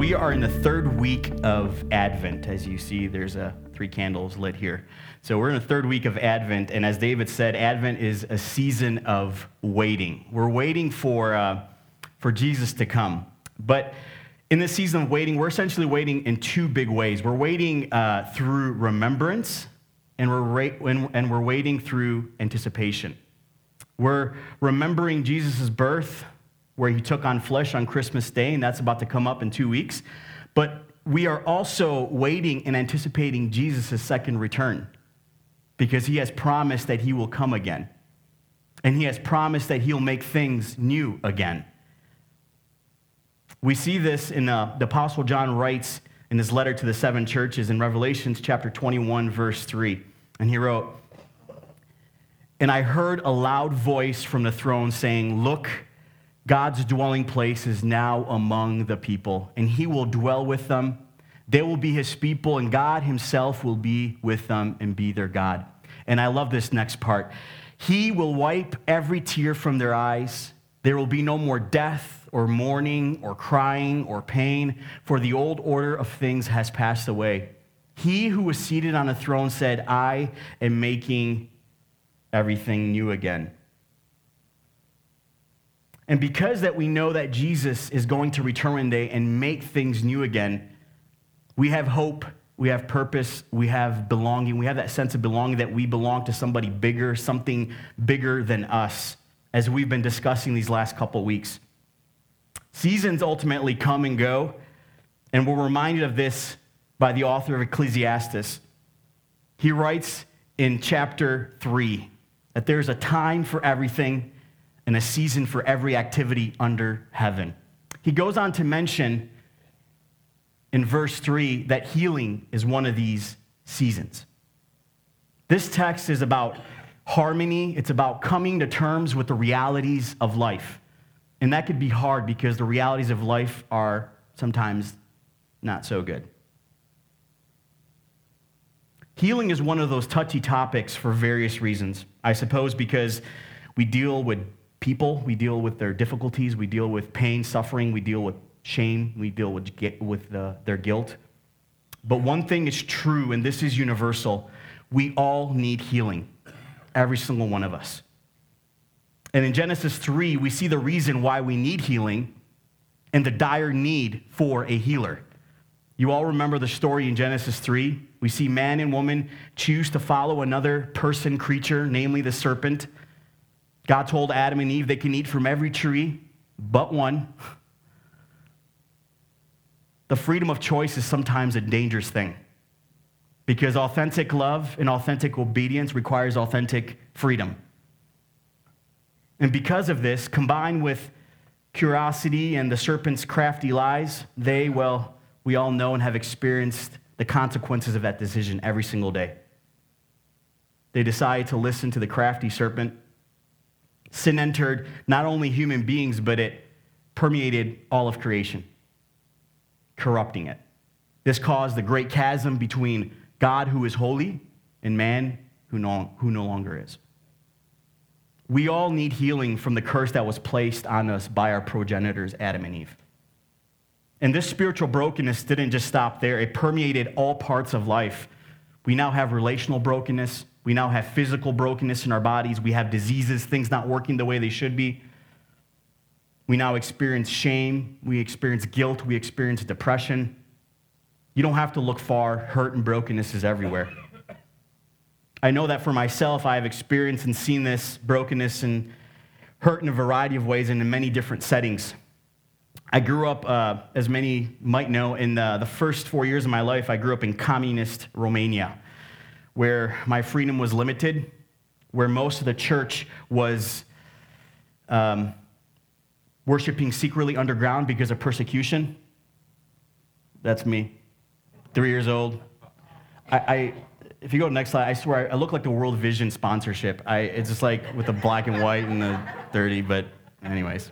We are in the third week of Advent. As you see, there's three candles lit here. So we're in the third week of Advent, and as David said, Advent is a season of waiting. We're waiting for Jesus to come. But in this season of waiting, we're essentially waiting in two big ways. We're waiting through remembrance, and we're waiting through anticipation. We're remembering Jesus' birth, where he took on flesh on Christmas Day, and that's about to come up in 2 weeks. But we are also waiting and anticipating Jesus' second return, because he has promised that he will come again. And he has promised that he'll make things new again. We see this in the Apostle John writes in his letter to the seven churches in Revelation chapter 21, verse 3. And he wrote, "And I heard a loud voice from the throne saying, 'Look, God's dwelling place is now among the people, and he will dwell with them. They will be his people, and God himself will be with them and be their God.'" And I love this next part. "He will wipe every tear from their eyes. There will be no more death or mourning or crying or pain, for the old order of things has passed away. He who was seated on the throne said, 'I am making everything new again.'" And because that we know that Jesus is going to return one day and make things new again, we have hope, we have purpose, we have belonging, we have that sense of belonging that we belong to somebody bigger, something bigger than us, as we've been discussing these last couple weeks. Seasons ultimately come and go, and we're reminded of this by the author of Ecclesiastes. He writes in chapter 3 that there's a time for everything and a season for every activity under heaven. He goes on to mention in verse 3 that healing is one of these seasons. This text is about harmony. It's about coming to terms with the realities of life. And that could be hard because the realities of life are sometimes not so good. Healing is one of those touchy topics for various reasons. I suppose because we deal with people, we deal with their difficulties, we deal with pain, suffering, we deal with shame, we deal with their guilt. But one thing is true, and this is universal: we all need healing, every single one of us. And in Genesis 3, we see the reason why we need healing and the dire need for a healer. You all remember the story in Genesis 3. We see man and woman choose to follow another person, creature, namely the serpent. God told Adam and Eve they can eat from every tree but one. The freedom of choice is sometimes a dangerous thing, because authentic love and authentic obedience requires authentic freedom. And because of this, combined with curiosity and the serpent's crafty lies, we all know and have experienced the consequences of that decision every single day. They decide to listen to the crafty serpent. Sin entered not only human beings, but it permeated all of creation, corrupting it. This caused the great chasm between God, who is holy, and man, who no longer is. We all need healing from the curse that was placed on us by our progenitors, Adam and Eve. And this spiritual brokenness didn't just stop there. It permeated all parts of life. We now have relational brokenness. We now have physical brokenness in our bodies. We have diseases, things not working the way they should be. We now experience shame. We experience guilt. We experience depression. You don't have to look far. Hurt and brokenness is everywhere. I know that for myself, I have experienced and seen this brokenness and hurt in a variety of ways and in many different settings. I grew up, as many might know, in the first 4 years of my life, I grew up in communist Romania, where my freedom was limited, where most of the church was worshiping secretly underground because of persecution. That's me, 3 years old. If you go to the next slide, I swear I look like the World Vision sponsorship. It's just like with the black and white and the dirty, but anyways.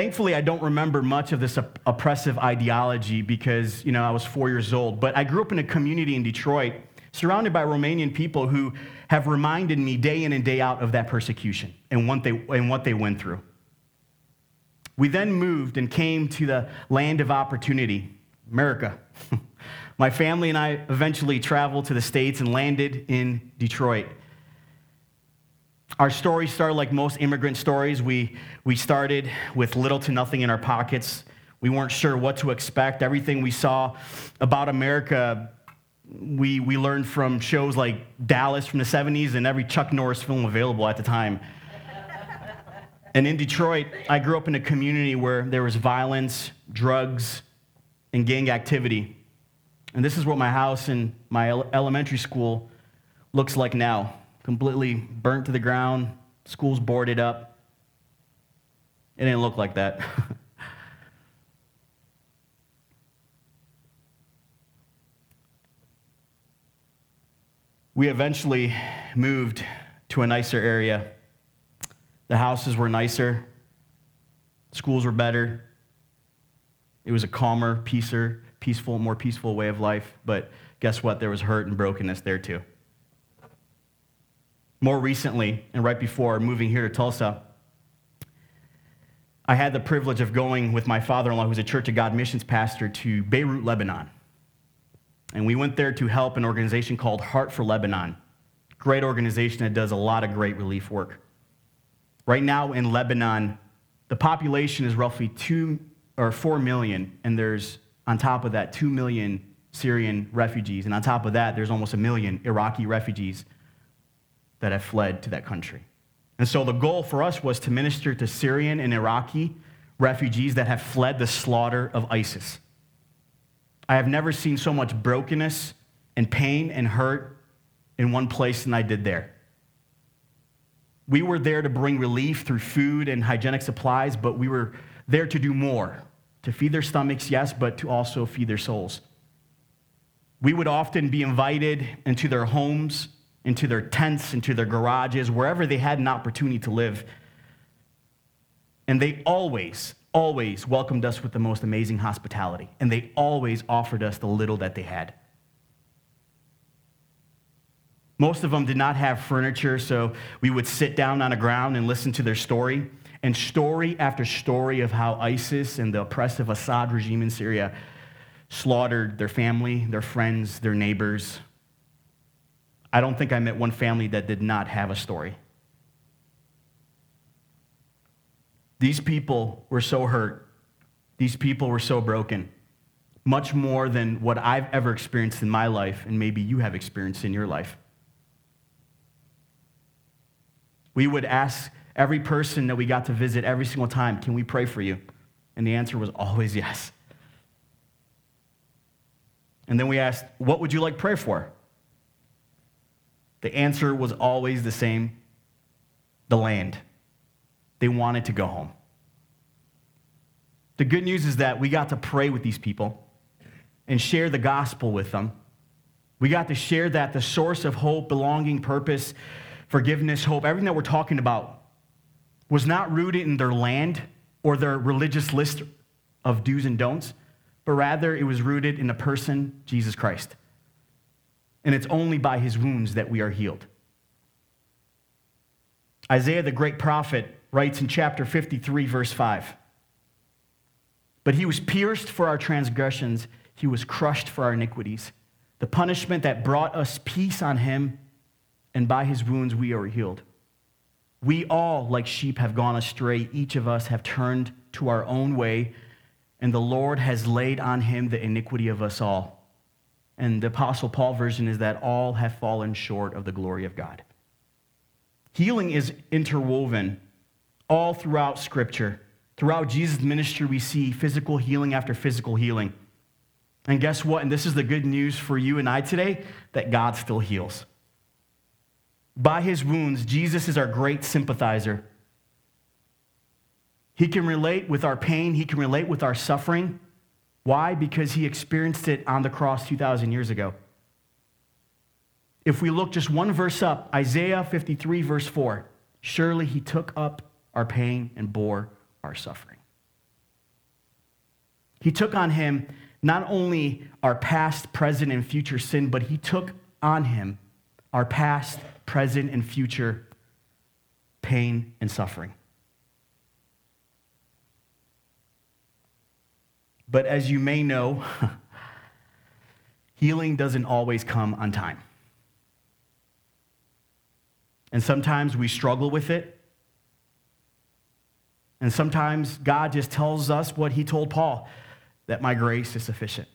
Thankfully, I don't remember much of this oppressive ideology because, I was 4 years old. But I grew up in a community in Detroit surrounded by Romanian people who have reminded me day in and day out of that persecution and what they went through. We then moved and came to the land of opportunity, America. My family and I eventually traveled to the States and landed in Detroit. Our story started like most immigrant stories. We started with little to nothing in our pockets. We weren't sure what to expect. Everything we saw about America, we learned from shows like Dallas from the 70s and every Chuck Norris film available at the time. And in Detroit, I grew up in a community where there was violence, drugs, and gang activity. And this is what my house and my elementary school looks like now. Completely burnt to the ground, schools boarded up. It didn't look like that. We eventually moved to a nicer area. The houses were nicer, schools were better. It was a calmer, more peaceful way of life, but guess what? There was hurt and brokenness there too. More recently, and right before moving here to Tulsa, I had the privilege of going with my father-in-law, who's a Church of God missions pastor, to Beirut, Lebanon. And we went there to help an organization called Heart for Lebanon. Great organization that does a lot of great relief work. Right now in Lebanon, the population is roughly 4 million, and there's, on top of that, 2 million Syrian refugees. And on top of that, there's almost 1 million Iraqi refugees that have fled to that country. And so the goal for us was to minister to Syrian and Iraqi refugees that have fled the slaughter of ISIS. I have never seen so much brokenness and pain and hurt in one place than I did there. We were there to bring relief through food and hygienic supplies, but we were there to do more, to feed their stomachs, yes, but to also feed their souls. We would often be invited into their homes, into their tents, into their garages, wherever they had an opportunity to live. And they always welcomed us with the most amazing hospitality. And they always offered us the little that they had. Most of them did not have furniture, so we would sit down on the ground and listen to their story. And story after story of how ISIS and the oppressive Assad regime in Syria slaughtered their family, their friends, their neighbors. I don't think I met one family that did not have a story. These people were so hurt. These people were so broken. Much more than what I've ever experienced in my life, and maybe you have experienced in your life. We would ask every person that we got to visit every single time, "Can we pray for you?" And the answer was always yes. And then we asked, "What would you like prayer for?" The answer was always the same, the land. They wanted to go home. The good news is that we got to pray with these people and share the gospel with them. We got to share that the source of hope, belonging, purpose, forgiveness, hope, everything that we're talking about was not rooted in their land or their religious list of do's and don'ts, but rather it was rooted in the person, Jesus Christ. And it's only by his wounds that we are healed. Isaiah, the great prophet, writes in chapter 53, verse 5, "But he was pierced for our transgressions, he was crushed for our iniquities. The punishment that brought us peace on him, and by his wounds we are healed. We all, like sheep, have gone astray. Each of us have turned to our own way, and the Lord has laid on him the iniquity of us all." And the Apostle Paul version is that all have fallen short of the glory of God. Healing is interwoven all throughout Scripture. Throughout Jesus' ministry, we see physical healing after physical healing. And guess what? And this is the good news for you and I today, that God still heals. By his wounds, Jesus is our great sympathizer. He can relate with our pain. He can relate with our suffering. Why? Because he experienced it on the cross 2,000 years ago. If we look just one verse up, Isaiah 53, verse 4, "Surely he took up our pain and bore our suffering." He took on him not only our past, present, and future sin, but he took on him our past, present, and future pain and suffering. But as you may know, healing doesn't always come on time. And sometimes we struggle with it. And sometimes God just tells us what he told Paul, that my grace is sufficient.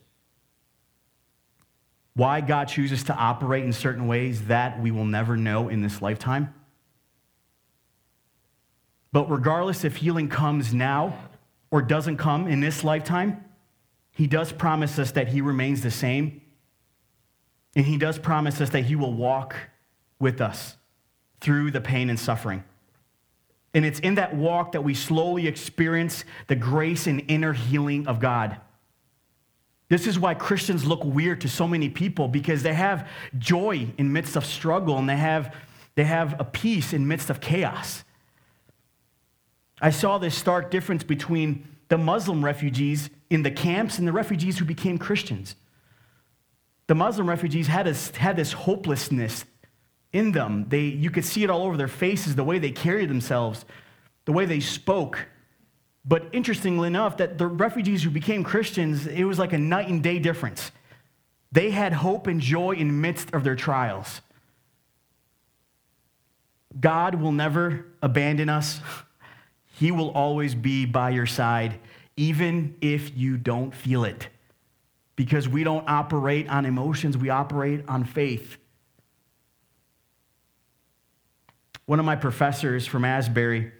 Why God chooses to operate in certain ways that we will never know in this lifetime. But regardless if healing comes now or doesn't come in this lifetime, he does promise us that he remains the same. And he does promise us that he will walk with us through the pain and suffering. And it's in that walk that we slowly experience the grace and inner healing of God. This is why Christians look weird to so many people, because they have joy in midst of struggle, and they have a peace in midst of chaos. I saw this stark difference between the Muslim refugees in the camps and the refugees who became Christians. The Muslim refugees had this hopelessness in them. You could see it all over their faces, the way they carried themselves, the way they spoke. But interestingly enough, that the refugees who became Christians, it was like a night and day difference. They had hope and joy in the midst of their trials. God will never abandon us. He will always be by your side, even if you don't feel it. Because we don't operate on emotions, we operate on faith. One of my professors from Asbury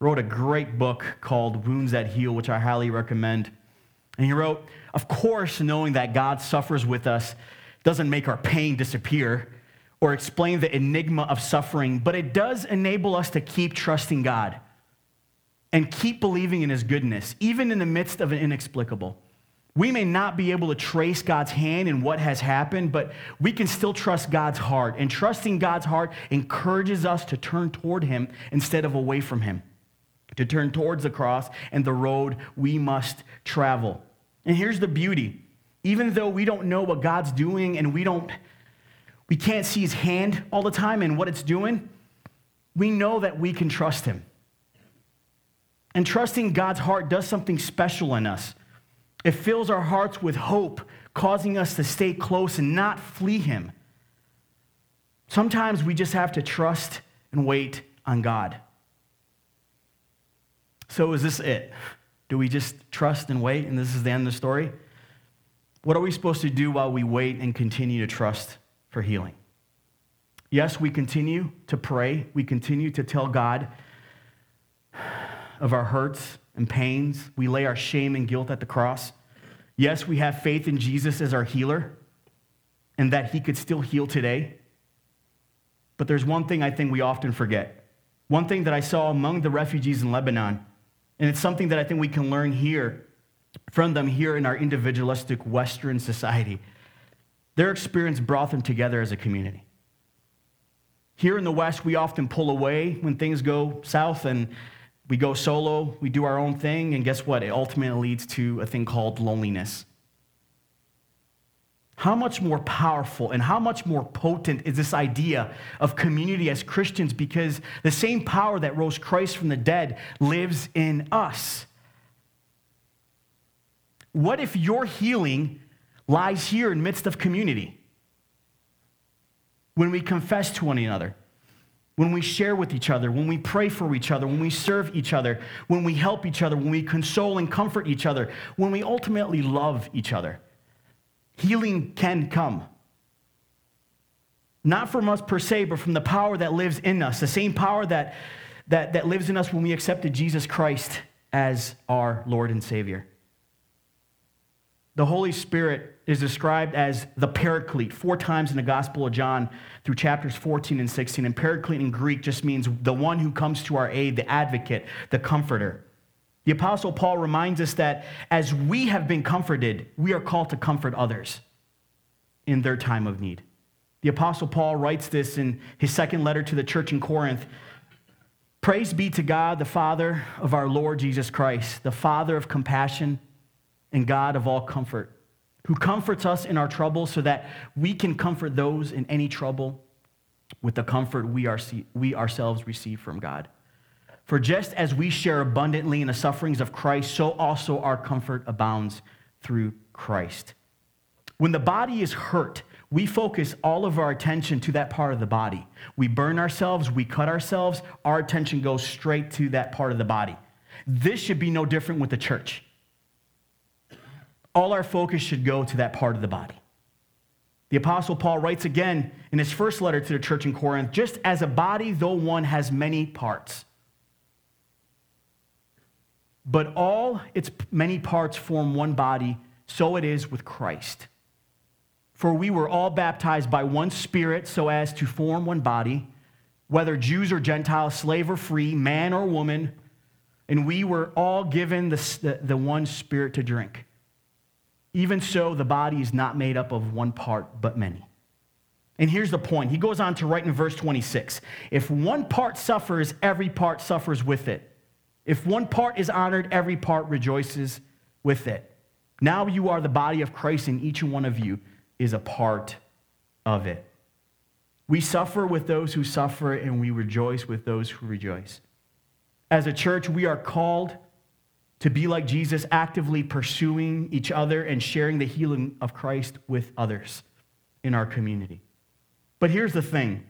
wrote a great book called Wounds That Heal, which I highly recommend. And he wrote, of course, knowing that God suffers with us doesn't make our pain disappear or explain the enigma of suffering, but it does enable us to keep trusting God and keep believing in his goodness, even in the midst of an inexplicable. We may not be able to trace God's hand in what has happened, but we can still trust God's heart. And trusting God's heart encourages us to turn toward him instead of away from him, to turn towards the cross and the road we must travel. And here's the beauty. Even though we don't know what God's doing and we can't see his hand all the time and what it's doing, we know that we can trust him. And trusting God's heart does something special in us. It fills our hearts with hope, causing us to stay close and not flee him. Sometimes we just have to trust and wait on God. So is this it? Do we just trust and wait, and this is the end of the story? What are we supposed to do while we wait and continue to trust for healing? Yes, we continue to pray. We continue to tell God of our hurts and pains. We lay our shame and guilt at the cross. Yes, we have faith in Jesus as our healer and that he could still heal today. But there's one thing I think we often forget. One thing that I saw among the refugees in Lebanon, and it's something that I think we can learn here from them here in our individualistic Western society. Their experience brought them together as a community. Here in the West, we often pull away when things go south and we go solo, we do our own thing, and guess what? It ultimately leads to a thing called loneliness. How much more powerful and how much more potent is this idea of community as Christians, because the same power that rose Christ from the dead lives in us. What if your healing lies here in midst of community? When we confess to one another, when we share with each other, when we pray for each other, when we serve each other, when we help each other, when we console and comfort each other, when we ultimately love each other. Healing can come. Not from us per se, but from the power that lives in us, the same power that lives in us when we accepted Jesus Christ as our Lord and Savior. The Holy Spirit is described as the Paraclete 4 times in the Gospel of John through chapters 14 and 16. And Paraclete in Greek just means the one who comes to our aid, the advocate, the comforter. The Apostle Paul reminds us that as we have been comforted, we are called to comfort others in their time of need. The Apostle Paul writes this in his second letter to the church in Corinth. Praise be to God, the Father of our Lord Jesus Christ, the Father of compassion and God of all comfort, who comforts us in our trouble so that we can comfort those in any trouble with the comfort we ourselves receive from God. For just as we share abundantly in the sufferings of Christ, so also our comfort abounds through Christ. When the body is hurt, we focus all of our attention to that part of the body. We burn ourselves, we cut ourselves, our attention goes straight to that part of the body. This should be no different with the church. All our focus should go to that part of the body. The Apostle Paul writes again in his first letter to the church in Corinth, just as a body, though one has many parts, but all its many parts form one body, so it is with Christ. For we were all baptized by one Spirit so as to form one body, whether Jews or Gentiles, slave or free, man or woman, and we were all given the one Spirit to drink. Even so, the body is not made up of one part, but many. And here's the point. He goes on to write in verse 26, if one part suffers, every part suffers with it. If one part is honored, every part rejoices with it. Now you are the body of Christ, and each one of you is a part of it. We suffer with those who suffer, and we rejoice with those who rejoice. As a church, we are called to be like Jesus, actively pursuing each other and sharing the healing of Christ with others in our community. But here's the thing.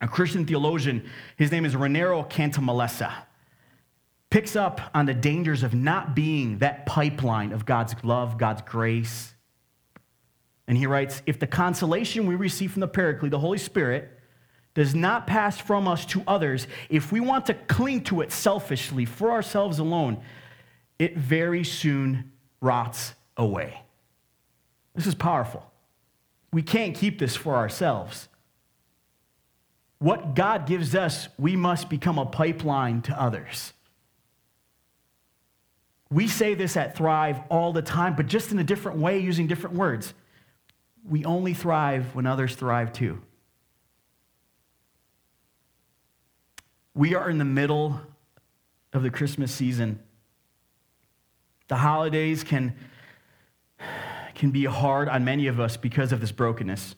A Christian theologian, his name is Renero Cantamalesa, picks up on the dangers of not being that pipeline of God's love, God's grace. And he writes, if the consolation we receive from the Paraclete, the Holy Spirit, does not pass from us to others, if we want to cling to it selfishly for ourselves alone, it very soon rots away. This is powerful. We can't keep this for ourselves. What God gives us, we must become a pipeline to others. We say this at Thrive all the time, but just in a different way, using different words. We only thrive when others thrive too. We are in the middle of the Christmas season. The holidays can be hard on many of us because of this brokenness.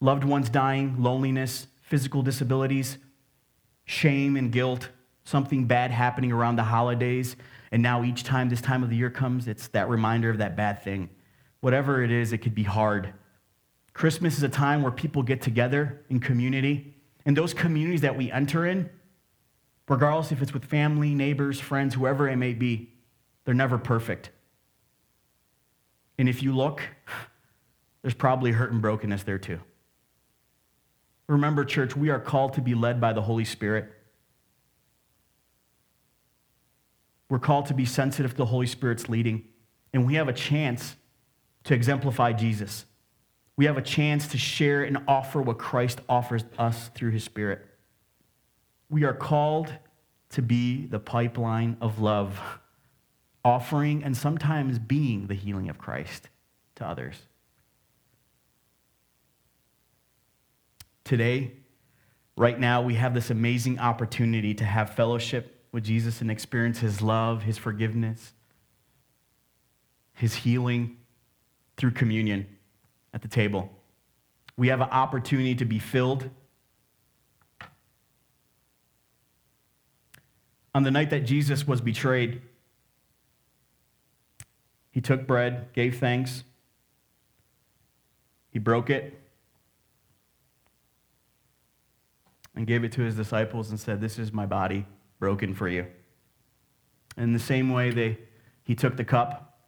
Loved ones dying, loneliness, physical disabilities, shame and guilt, something bad happening around the holidays, and now each time this time of the year comes, it's that reminder of that bad thing. Whatever it is, it could be hard. Christmas is a time where people get together in community, and those communities that we enter in, regardless if it's with family, neighbors, friends, whoever it may be, they're never perfect. And if you look, there's probably hurt and brokenness there too. Remember, church, we are called to be led by the Holy Spirit. We're called to be sensitive to the Holy Spirit's leading, and we have a chance to exemplify Jesus. We have a chance to share and offer what Christ offers us through his Spirit. We are called to be the pipeline of love, offering and sometimes being the healing of Christ to others. Today, right now, we have this amazing opportunity to have fellowship with Jesus and experience his love, his forgiveness, his healing through communion at the table. We have an opportunity to be filled. On the night that Jesus was betrayed, he took bread, gave thanks, he broke it, and gave it to his disciples and said, "This is my body broken for you." In the same way, he took the cup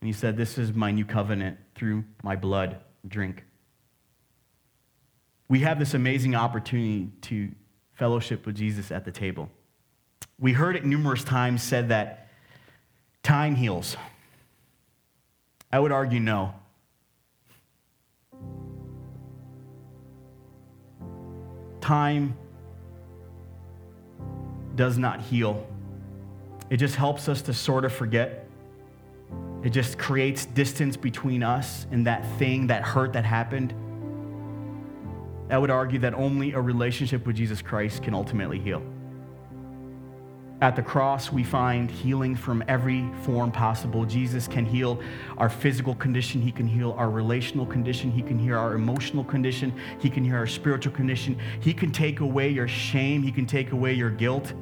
and he said, "This is my new covenant through my blood. Drink." We have this amazing opportunity to fellowship with Jesus at the table. We heard it numerous times said that time heals. I would argue no. Time does not heal. It just helps us to sort of forget. It just creates distance between us and that thing, that hurt that happened. I would argue that only a relationship with Jesus Christ can ultimately heal. At the cross, we find healing from every form possible. Jesus can heal our physical condition. He can heal our relational condition. He can heal our emotional condition. He can heal our spiritual condition. He can take away your shame. He can take away your guilt.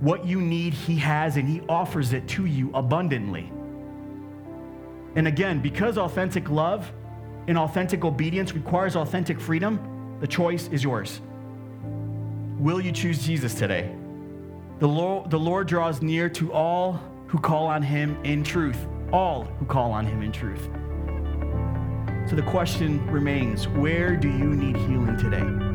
What you need, he has, and he offers it to you abundantly. And again, because authentic love and authentic obedience requires authentic freedom, the choice is yours. Will you choose Jesus today? The Lord draws near to all who call on him in truth. All who call on him in truth. So the question remains, where do you need healing today?